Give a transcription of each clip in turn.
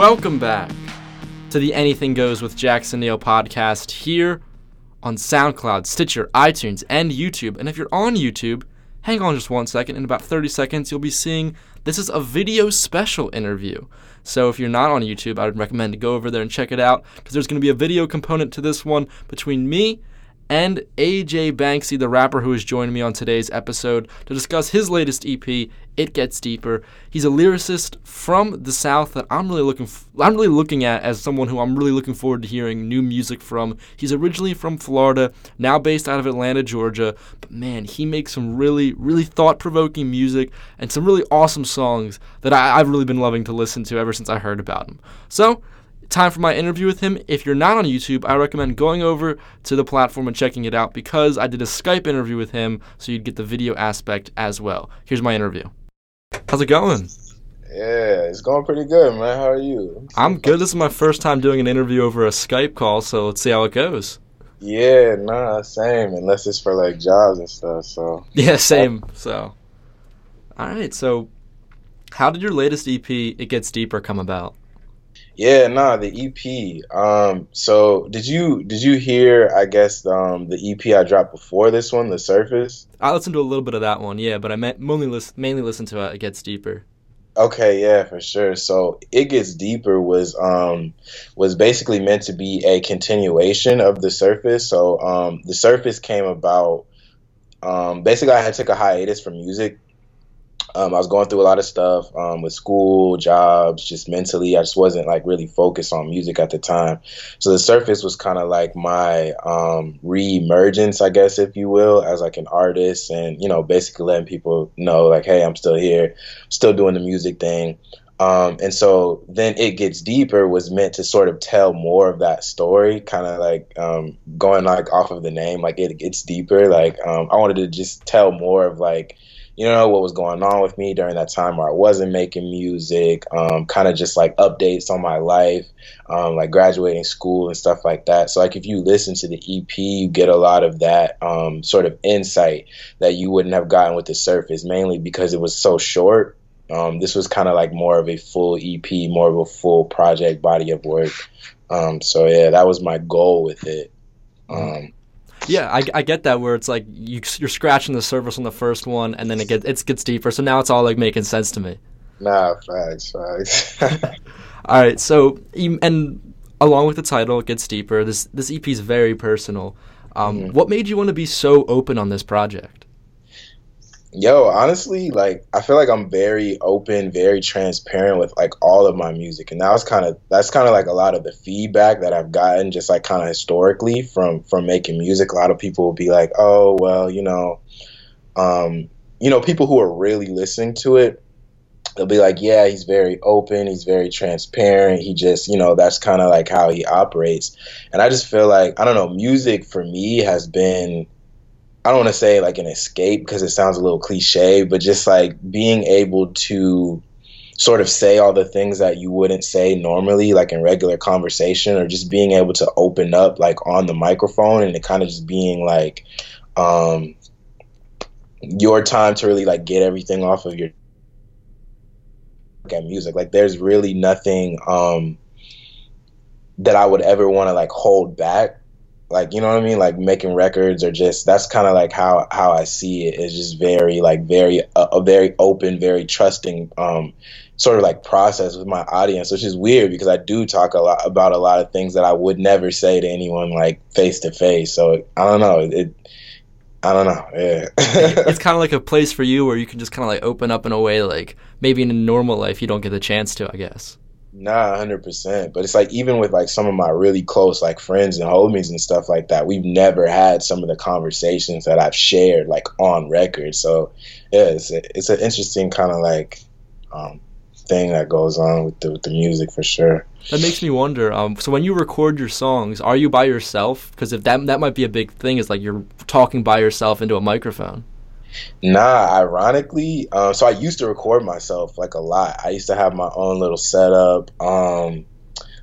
Welcome back to the Anything Goes with Jackson Neill Podcast here on SoundCloud, Stitcher, iTunes, and YouTube. And if you're on YouTube, hang on just 1 second. In about 30 seconds, you'll be seeing this is a video special interview. So if you're not on YouTube, I would recommend to go over there and check it out because there's going to be a video component to this one between me and AJ Banksy, the rapper who has joined me on today's episode to discuss his latest EP, It Gets Deeper. He's a lyricist from the South that I'm really looking at as someone who I'm really looking forward to hearing new music from. He's originally from Florida, now based out of Atlanta, Georgia, but man, he makes some really, really thought-provoking music and some really awesome songs that I've really been loving to listen to ever since I heard about him. So, time for my interview with him. If you're not on YouTube, I recommend going over to the platform and checking it out because I did a Skype interview with him, so you'd get the video aspect as well. Here's my interview. How's it going? Yeah, it's going pretty good, man. How are you? I'm good. This is my first time doing an interview over a Skype call, so let's see how it goes. Yeah, nah, same, unless it's for, like, jobs and stuff, so. Yeah, same, so. All right, so how did your latest EP, It Gets Deeper, come about? Yeah, nah, the EP. So did you hear, I guess, the EP I dropped before this one, The Surface? I listened to a little bit of that one, yeah, but I mainly listened to It Gets Deeper. Okay, yeah, for sure. So It Gets Deeper was basically meant to be a continuation of The Surface. So The Surface came about, basically I had took a hiatus from music. I was going through a lot of stuff with school, jobs, just mentally. I just wasn't like really focused on music at the time. So The Surface was kind of like my re-emergence, I guess, if you will, as like an artist and, you know, basically letting people know like, hey, I'm still here, still doing the music thing. And so then It Gets Deeper was meant to sort of tell more of that story, kind of like going like off of the name, like It Gets Deeper. Like I wanted to just tell more of like, you know, what was going on with me during that time where I wasn't making music, kind of just like updates on my life, like graduating school and stuff like that. So like if you listen to the EP, you get a lot of that sort of insight that you wouldn't have gotten with The Surface, mainly because it was so short. This was kind of like more of a full EP, more of a full project body of work. So yeah, that was my goal with it. Yeah, I get that where it's like you're scratching the surface on the first one, and then it gets deeper. So now it's all like making sense to me. Nah, facts. All right, so and along with the title, It Gets Deeper. This EP is very personal. What made you want to be so open on this project? Yo, honestly, like I feel like I'm very open, very transparent with like all of my music, and that's kind of like a lot of the feedback that I've gotten, just like kind of historically from making music. A lot of people will be like, "Oh, well, you know, people who are really listening to it, they'll be like, yeah, he's very open, he's very transparent. He just, you know, that's kind of like how he operates." And I just feel like, I don't know, music for me has been, I don't want to say like an escape because it sounds a little cliche, but just like being able to sort of say all the things that you wouldn't say normally, like in regular conversation, or just being able to open up like on the microphone and it kind of just being like your time to really like get everything off of your music. Like there's really nothing that I would ever want to like hold back. Like, you know what I mean? Like making records or just, that's kind of like how I see it. It's just very, like very, a very open, very trusting sort of like process with my audience, which is weird because I do talk a lot about a lot of things that I would never say to anyone like face to face. So I don't know. Yeah. It's kind of like a place for you where you can just kind of like open up in a way, like maybe in a normal life, you don't get the chance to, I guess. Nah, 100%. But it's like even with like some of my really close like friends and homies and stuff like that, we've never had some of the conversations that I've shared like on record. So yeah, it's an interesting kind of like thing that goes on with the music for sure. That makes me wonder. So when you record your songs, are you by yourself? Because if that might be a big thing, is like you're talking by yourself into a microphone. Nah, ironically, so I used to record myself like a lot. I used to have my own little setup on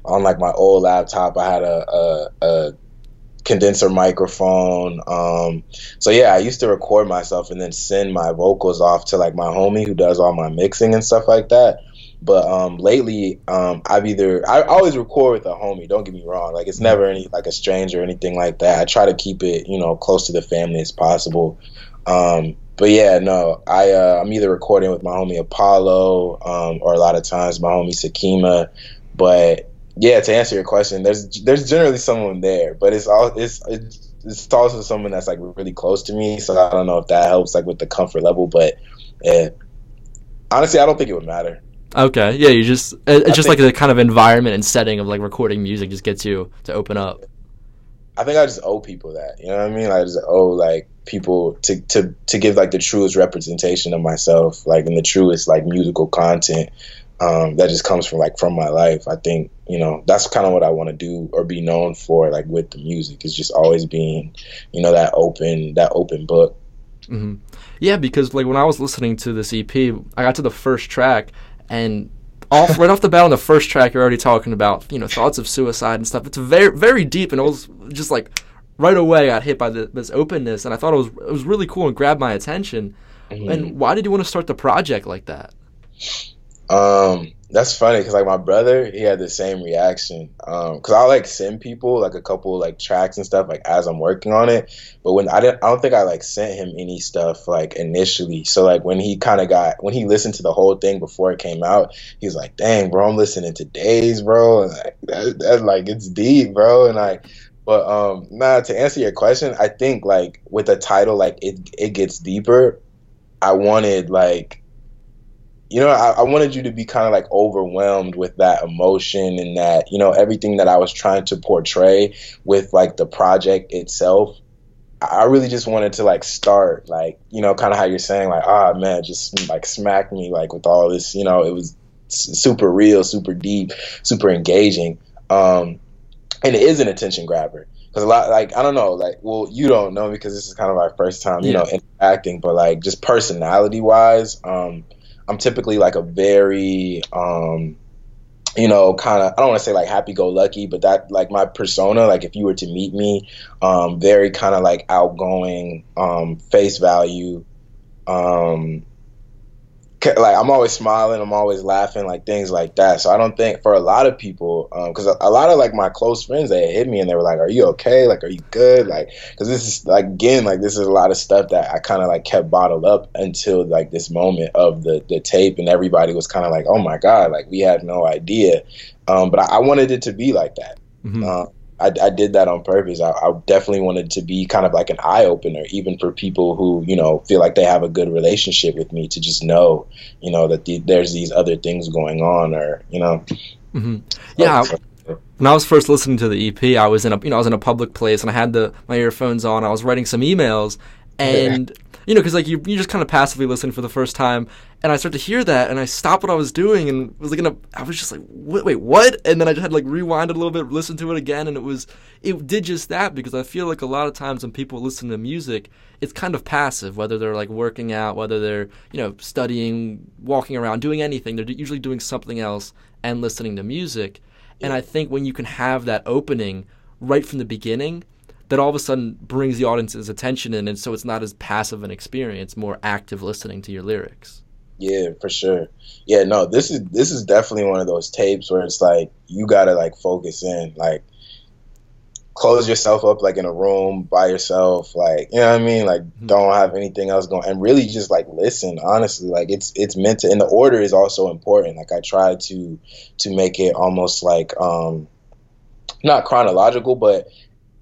like my old laptop. I had a condenser microphone. So yeah, I used to record myself and then send my vocals off to like my homie who does all my mixing and stuff like that. But lately, I always record with a homie. Don't get me wrong; like it's never any like a stranger or anything like that. I try to keep it, you know, close to the family as possible. But yeah, no, I'm either recording with my homie Apollo, or a lot of times my homie Sakima. But yeah, to answer your question, there's generally someone there, but it's also someone that's like really close to me. So I don't know if that helps like with the comfort level, but yeah. Honestly, I don't think it would matter. Okay, yeah, it's just like the kind of environment and setting of like recording music just gets you to open up. I think I just owe people that, you know what I mean? I just owe like people to give like the truest representation of myself, like in the truest like musical content that just comes from my life. I think, you know, that's kind of what I want to do or be known for, like with the music. It's just always being, you know, that open book. Mm-hmm. Yeah, because like when I was listening to this EP, I got to the first track. And right off the bat on the first track, you're already talking about, you know, thoughts of suicide and stuff. It's very, very deep, and it was just like right away I got hit by this openness, and I thought it was really cool and grabbed my attention. Mm-hmm. And why did you want to start the project like that? That's funny because like my brother, he had the same reaction. Because I like send people like a couple like tracks and stuff like as I'm working on it. But when I don't think I like sent him any stuff like initially. So like when he listened to the whole thing before it came out, he was like, "Dang, bro, I'm listening to days, bro." And like that's like it's deep, bro. And like, but to answer your question, I think like with the title like it gets deeper. I wanted like. You know, I wanted you to be kind of like overwhelmed with that emotion and that, you know, everything that I was trying to portray with like the project itself. I really just wanted to like start like, you know, kind of how you're saying like, ah, man, just like smack me like with all this, you know, it was super real, super deep, super engaging. And it is an attention grabber. Because a lot, like, I don't know, like, well, you don't know because this is kind of our first time, you know, interacting, but like just personality wise, I'm typically like a very, you know, kind of, I don't want to say like happy-go-lucky, but that like my persona, like if you were to meet me, very kind of like outgoing, face value, like I'm always smiling, I'm always laughing, like things like that. So I don't think for a lot of people, because a lot of like my close friends, they hit me and they were like, "Are you okay? Like, are you good?" Like, because this is like again, like this is a lot of stuff that I kind of like kept bottled up until like this moment of the tape, and everybody was kind of like, "Oh my God!" Like we had no idea, but I wanted it to be like that. Mm-hmm. I did that on purpose. I definitely wanted to be kind of like an eye opener, even for people who, you know, feel like they have a good relationship with me to just know, you know, that there's these other things going on or, you know. Mm-hmm. Yeah. When I was first listening to the EP, I was in a public place and I had my earphones on. I was writing some emails and, you know, because like you just kind of passively listen for the first time. And I started to hear that, and I stopped what I was doing, and was like, I was just like, wait, what? And then I just had to like rewind it a little bit, listen to it again, and it did just that, because I feel like a lot of times when people listen to music, it's kind of passive, whether they're like working out, whether they're, you know, studying, walking around, doing anything, they're usually doing something else and listening to music. And I think when you can have that opening right from the beginning, that all of a sudden brings the audience's attention in, and so it's not as passive an experience, more active listening to your lyrics. Yeah, for sure. Yeah, no, this is definitely one of those tapes where it's like you gotta like focus in, like close yourself up like in a room by yourself, like, you know what I mean? Like don't have anything else going and really just like listen, honestly. Like it's meant to, and the order is also important. Like I try to make it almost like not chronological, but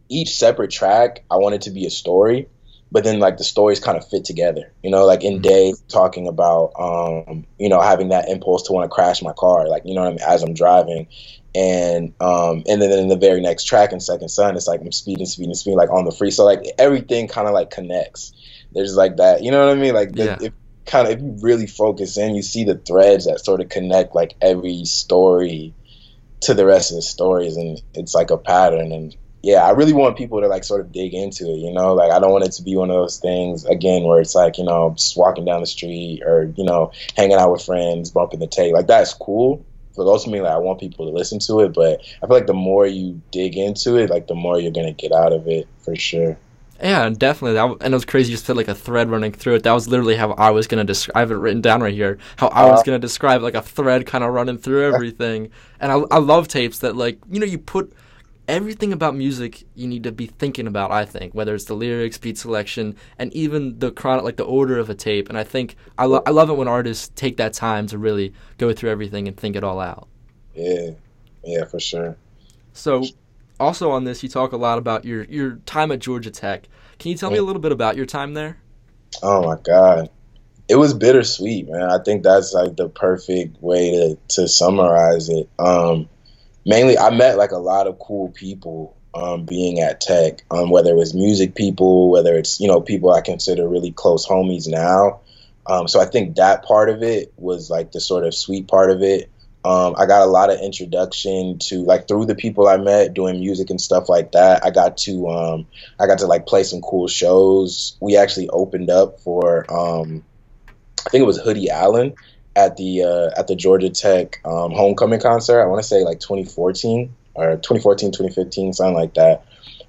each separate track I want it to be a story. But then, like, the stories kind of fit together, you know, like in Days talking about, you know, having that impulse to want to crash my car, like, you know what I mean, as I'm driving. And then in the very next track in Second Son, it's like I'm speeding, like on the free. So, like, everything kind of, like, connects. There's, like, that, you know what I mean? Like, if you really focus in, you see the threads that sort of connect, like, every story to the rest of the stories. And it's like a pattern and. Yeah, I really want people to, like, sort of dig into it, you know? Like, I don't want it to be one of those things, again, where it's like, you know, just walking down the street or, you know, hanging out with friends, bumping the tape. Like, that's cool, but ultimately, like, I want people to listen to it. But I feel like the more you dig into it, like, the more you're going to get out of it, for sure. Yeah, definitely. And it was crazy. You just put like a thread running through it. That was literally how I was going to describe. I have it written down right here. How I was going to describe like a thread kind of running through everything. And I love tapes that like, you know, you put everything about music you need to be thinking about, I think, whether it's the lyrics, beat selection, and even the the order of a tape. And I think I love it when artists take that time to really go through everything and think it all out. Yeah. Yeah, for sure. So also on this, you talk a lot about your time at Georgia Tech. Can you tell me a little bit about your time there? Oh, my God. It was bittersweet, man. I think that's like the perfect way to summarize it. Mainly, I met like a lot of cool people being at Tech, whether it was music people, whether it's, you know, people I consider really close homies now. So I think that part of it was like the sort of sweet part of it. I got a lot of introduction to, like, through the people I met doing music and stuff like that. I got to like play some cool shows. We actually opened up for I think it was Hoodie Allen at the Georgia Tech homecoming concert. I want to say like 2014 or 2015, something like that.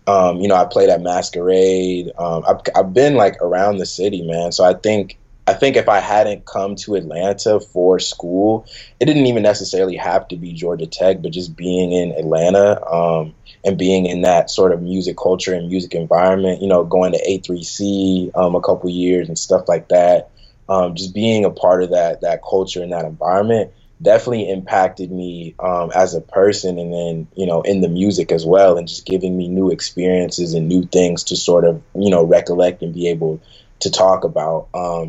You know, I played at Masquerade. I've been like around the city, man. So I think if I hadn't come to Atlanta for school, it didn't even necessarily have to be Georgia Tech, but just being in Atlanta and being in that sort of music culture and music environment, you know, going to A3C a couple years and stuff like that, just being a part of that culture and that environment definitely impacted me as a person, and then, you know, in the music as well, and just giving me new experiences and new things to sort of, you know, recollect and be able to talk about.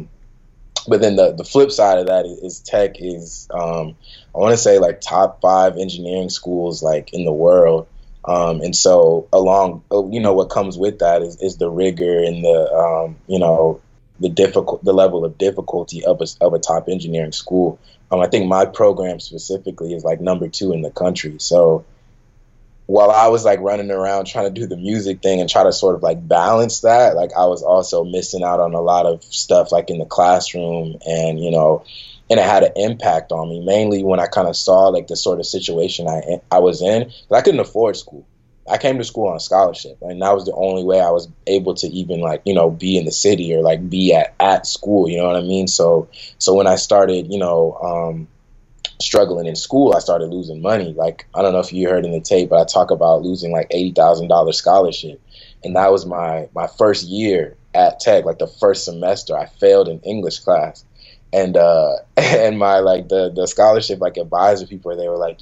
But then the flip side of that is Tech is, I want to say, like, top 5 engineering schools, like, in the world. And so along, you know, what comes with that is the rigor and the, you know, the level of difficulty of a top engineering school. I think my program specifically is, like, number 2 in the country. So while I was, like, running around trying to do the music thing and try to sort of, like, balance that, like, I was also missing out on a lot of stuff, like, in the classroom, and, you know, and it had an impact on me, mainly when I kind of saw, like, the sort of situation I was in. But I couldn't afford school. I came to school on a scholarship, and that was the only way I was able to even, like, you know, be in the city or, like, be at school, you know what I mean? So when I started, you know, struggling in school, I started losing money. Like, I don't know if you heard in the tape, but I talk about losing like $80,000 scholarship, and that was my first year at Tech. Like, the first semester, I failed an English class, and my, like, the scholarship, like, advisor people, they were like,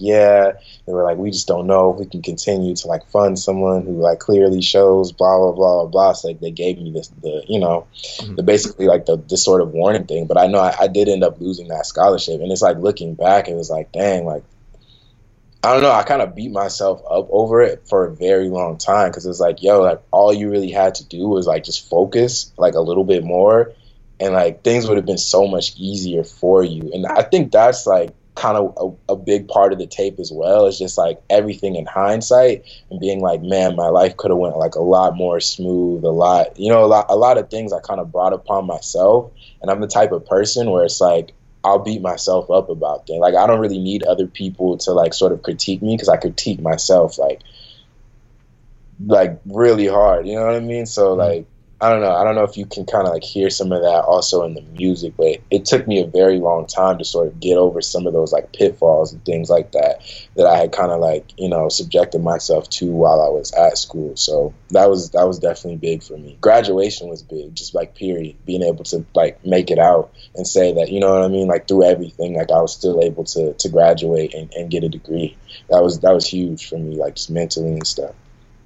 we just don't know if we can continue to, like, fund someone who, like, clearly shows blah blah blah blah. So, like, they gave me this, the, you know, the basically, like, the sort of warning thing. But I know I did end up losing that scholarship, and it's like, looking back, it was like, dang, like, I don't know, I kind of beat myself up over it for a very long time, because it's like, yo, like, all you really had to do was, like, just focus, like, a little bit more. And, like, things would have been so much easier for you. And I think that's, like, kind of a big part of the tape as well. It's just, like, everything in hindsight and being like, man, my life could have went, like, a lot more smooth, a lot of things I kind of brought upon myself. And I'm the type of person where it's like, I'll beat myself up about things. Like, I don't really need other people to, like, sort of critique me, because I critique myself, like, really hard. You know what I mean? So, like, I don't know if you can kind of, like, hear some of that also in the music, but it took me a very long time to sort of get over some of those, like, pitfalls and things like that I had kind of, like, you know, subjected myself to while I was at school. So that was definitely big for me. Graduation was big, just, like, period, being able to, like, make it out and say that, you know what I mean, like, through everything, like, I was still able to graduate and get a degree. That was huge for me, like, just mentally and stuff.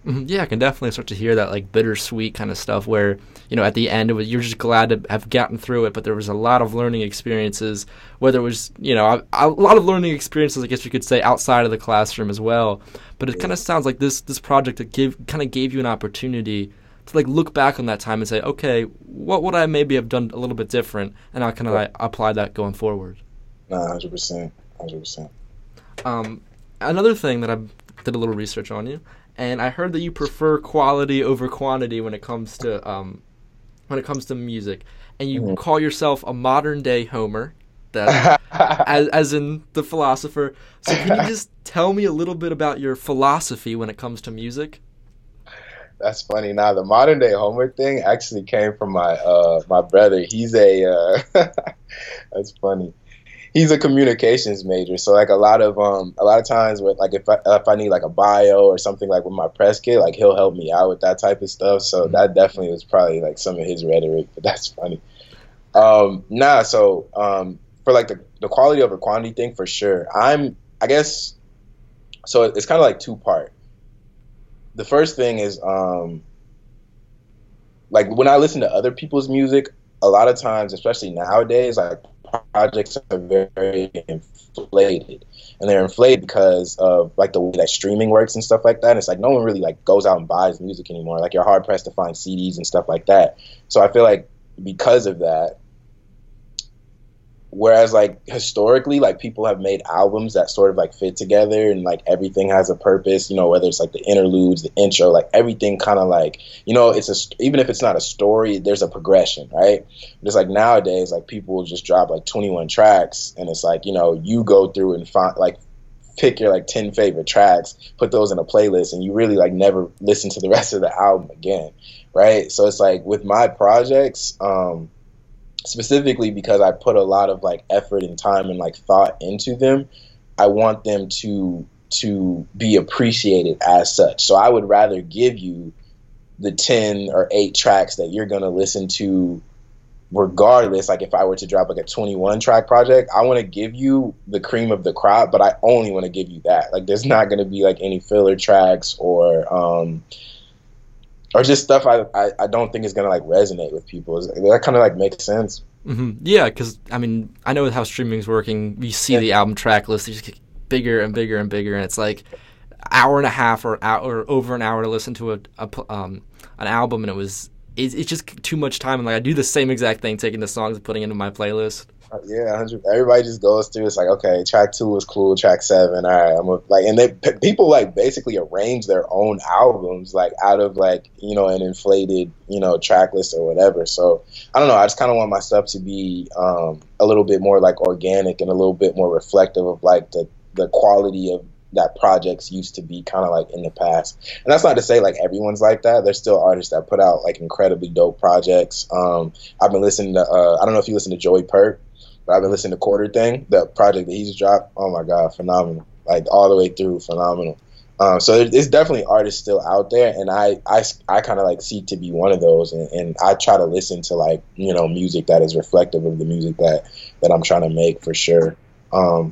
Yeah, I can definitely start to hear that, like, bittersweet kind of stuff where, you know, at the end, you're just glad to have gotten through it, but there was a lot of learning experiences, whether it was, you know, a lot of learning experiences, I guess you could say, outside of the classroom as well. But it kind of sounds like this project that gave you an opportunity to, like, look back on that time and say, okay, what would I maybe have done a little bit different, and how can I apply that going forward? 100%. Another thing that I did a little research on you. And I heard that you prefer quality over quantity when it comes to music, and you call yourself a modern day Homer, that as in the philosopher. So can you just tell me a little bit about your philosophy when it comes to music? That's funny. Now the modern day homework thing actually came from my my brother. He's a that's funny. He's a communications major, so like a lot of times with like if I need like a bio or something like with my press kit, like he'll help me out with that type of stuff. So that definitely was probably like some of his rhetoric, but that's funny. For like the quality over quantity thing for sure. I guess so it's kind of like two-part. The first thing is like when I listen to other people's music, a lot of times, especially nowadays, like projects are very inflated, and they're inflated because of like the way that streaming works and stuff like that. And it's like no one really like goes out and buys music anymore. Like you're hard pressed to find CDs and stuff like that. So I feel like because of that, whereas like historically, like people have made albums that sort of like fit together and like everything has a purpose, you know, whether it's like the interludes, the intro, like everything kind of like, you know, it's a, even if it's not a story, there's a progression, right? But it's like nowadays, like people will just drop like 21 tracks and it's like, you know, you go through and find like pick your like 10 favorite tracks, put those in a playlist, and you really like never listen to the rest of the album again, right? So it's like with my projects, specifically because I put a lot of like effort and time and like thought into them, I want them to be appreciated as such. So I would rather give you the 10 or 8 tracks that you're going to listen to regardless. Like if I were to drop like a 21 track project, I want to give you the cream of the crop, but I only want to give you that. Like there's not going to be like any filler tracks or just stuff I don't think is going to, like, resonate with people. That kind of, like, makes sense. Mm-hmm. Yeah, because, I mean, I know how streaming's working. You see the album track list. They just get bigger and bigger and bigger, and it's, like, over an hour to listen to an album, and it's just too much time. And, like, I do the same exact thing, taking the songs and putting it into my playlist. Yeah, 100%. Everybody just goes through. It's like, okay, track 2 was cool, track 7. All right, and they people like basically arrange their own albums like out of like, you know, an inflated, you know, track list or whatever. So I don't know. I just kind of want my stuff to be a little bit more like organic and a little bit more reflective of like the quality of that projects used to be kind of like in the past. And that's not to say like everyone's like that. There's still artists that put out like incredibly dope projects. I've been listening to I don't know if you listen to Joy Perk. I've been listening to Quarter Thing, the project that he just dropped. Oh my God, phenomenal! Like all the way through, phenomenal. So it's definitely artists still out there, and I kind of like seek to be one of those, and I try to listen to like, you know, music that is reflective of the music that I'm trying to make for sure. But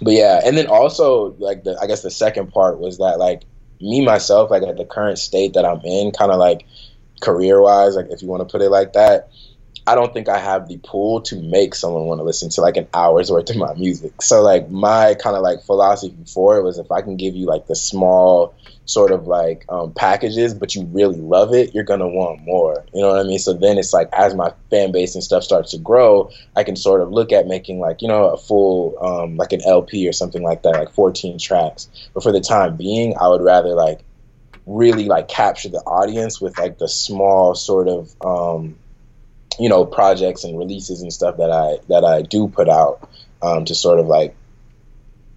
yeah, and then also like I guess the second part was that like me myself, like at the current state that I'm in, kind of like career wise, like if you want to put it like that. I don't think I have the pull to make someone want to listen to like an hour's worth of my music. So like my kind of like philosophy before was if I can give you like the small sort of like packages, but you really love it, you're going to want more. You know what I mean? So then it's like as my fan base and stuff starts to grow, I can sort of look at making like, you know, a full like an LP or something like that, like 14 tracks. But for the time being, I would rather like really like capture the audience with like the small sort of you know, projects and releases and stuff that I do put out to sort of like,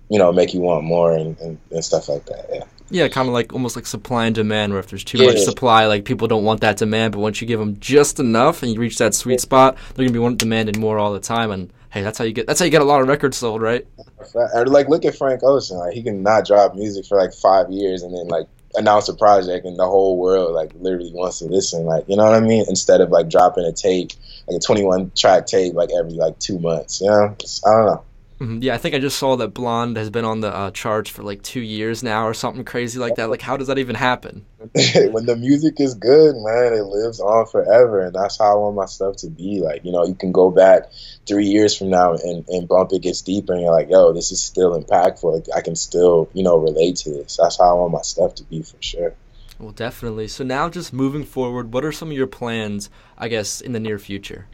you know, make you want more and stuff like that. Yeah. Yeah, kind of like almost like supply and demand, where if there's too much supply, like people don't want that demand. But once you give them just enough and you reach that sweet spot, they're gonna be demanded more all the time. And hey, that's how you get a lot of records sold, right? Or like look at Frank Ocean, like he can not drop music for like 5 years and then like announce a project and the whole world like literally wants to listen, like, you know what I mean, instead of like dropping a tape, like a 21 track tape, like every like 2 months, you know. I don't know. Mm-hmm. Yeah, I think I just saw that Blonde has been on the charts for like 2 years now or something crazy like that. Like how does that even happen? When the music is good, man, it lives on forever, and that's how I want my stuff to be. Like, you know, you can go back 3 years from now and bump It Gets Deeper and you're like, yo, this is still impactful. I can still, you know, relate to this. That's how I want my stuff to be for sure. Well, definitely. So now just moving forward, what are some of your plans, I guess, in the near future?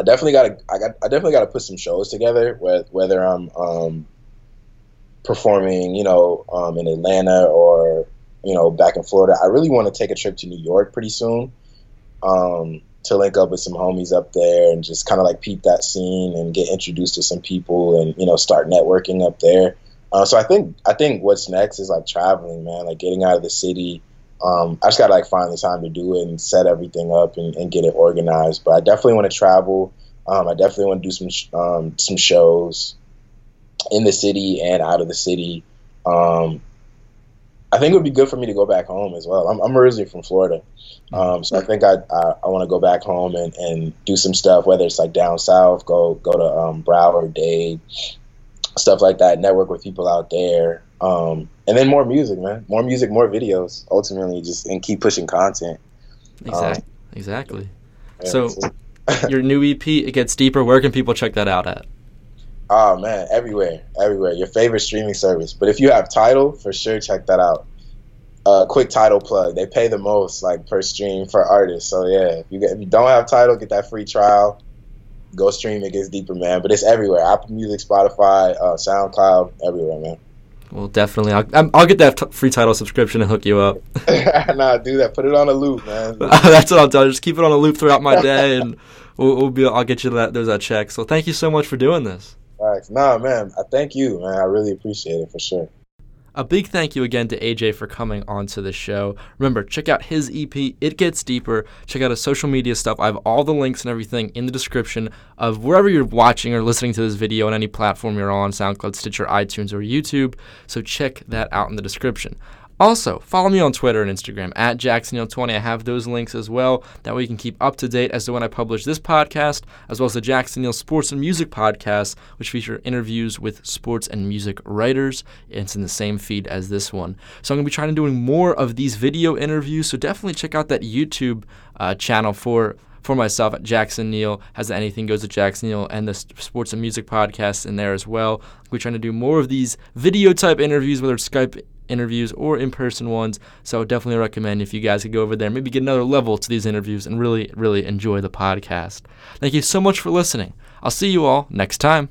I definitely gotta put some shows together, whether I'm performing, you know, in Atlanta or, you know, back in Florida. I really want to take a trip to New York pretty soon to link up with some homies up there and just kind of like peep that scene and get introduced to some people and, you know, start networking up there. So I think what's next is like traveling, man, like getting out of the city. I just gotta like find the time to do it and set everything up and get it organized. But I definitely want to travel. I definitely want to do some shows in the city and out of the city. I think it would be good for me to go back home as well. I'm originally from Florida, so I think I want to go back home and do some stuff, whether it's like down south, go to Broward, Dade, stuff like that, network with people out there, and then more music, man. More music, more videos, ultimately, just and keep pushing content. Exactly. Yeah, so your new EP, It Gets Deeper, where can people check that out at? Oh, man, everywhere. Your favorite streaming service. But if you have Tidal, for sure, check that out. Quick Tidal plug. They pay the most, like, per stream for artists. So, yeah, if you don't have Tidal, get that free trial. Go stream It Gets Deeper, man. But it's everywhere. Apple Music, Spotify, SoundCloud, everywhere, man. Well, definitely. I'll get that free Tidal subscription and hook you up. Nah, do that. Put it on a loop, man. That's what I'll do. Just keep it on a loop throughout my day, and I'll get you that check. So thank you so much for doing this. Thanks. Nah, man, I thank you, man. I really appreciate it, for sure. A big thank you again to AJ for coming onto the show. Remember, check out his EP, It Gets Deeper. Check out his social media stuff. I have all the links and everything in the description of wherever you're watching or listening to this video on any platform you're on, SoundCloud, Stitcher, iTunes, or YouTube. So check that out in the description. Also, follow me on Twitter and Instagram, @JacksonNeill20. I have those links as well. That way you can keep up to date as to when I publish this podcast, as well as the Jackson Neill Sports and Music Podcast, which feature interviews with sports and music writers. It's in the same feed as this one. So I'm going to be trying to do more of these video interviews, so definitely check out that YouTube channel for myself at Jackson Neill. Has the Anything Goes at Jackson Neill and the Sports and Music Podcast in there as well. We're trying to do more of these video-type interviews, whether it's Skype interviews or in-person ones, so I would definitely recommend if you guys could go over there, maybe get another level to these interviews and really, really enjoy the podcast. Thank you so much for listening. I'll see you all next time.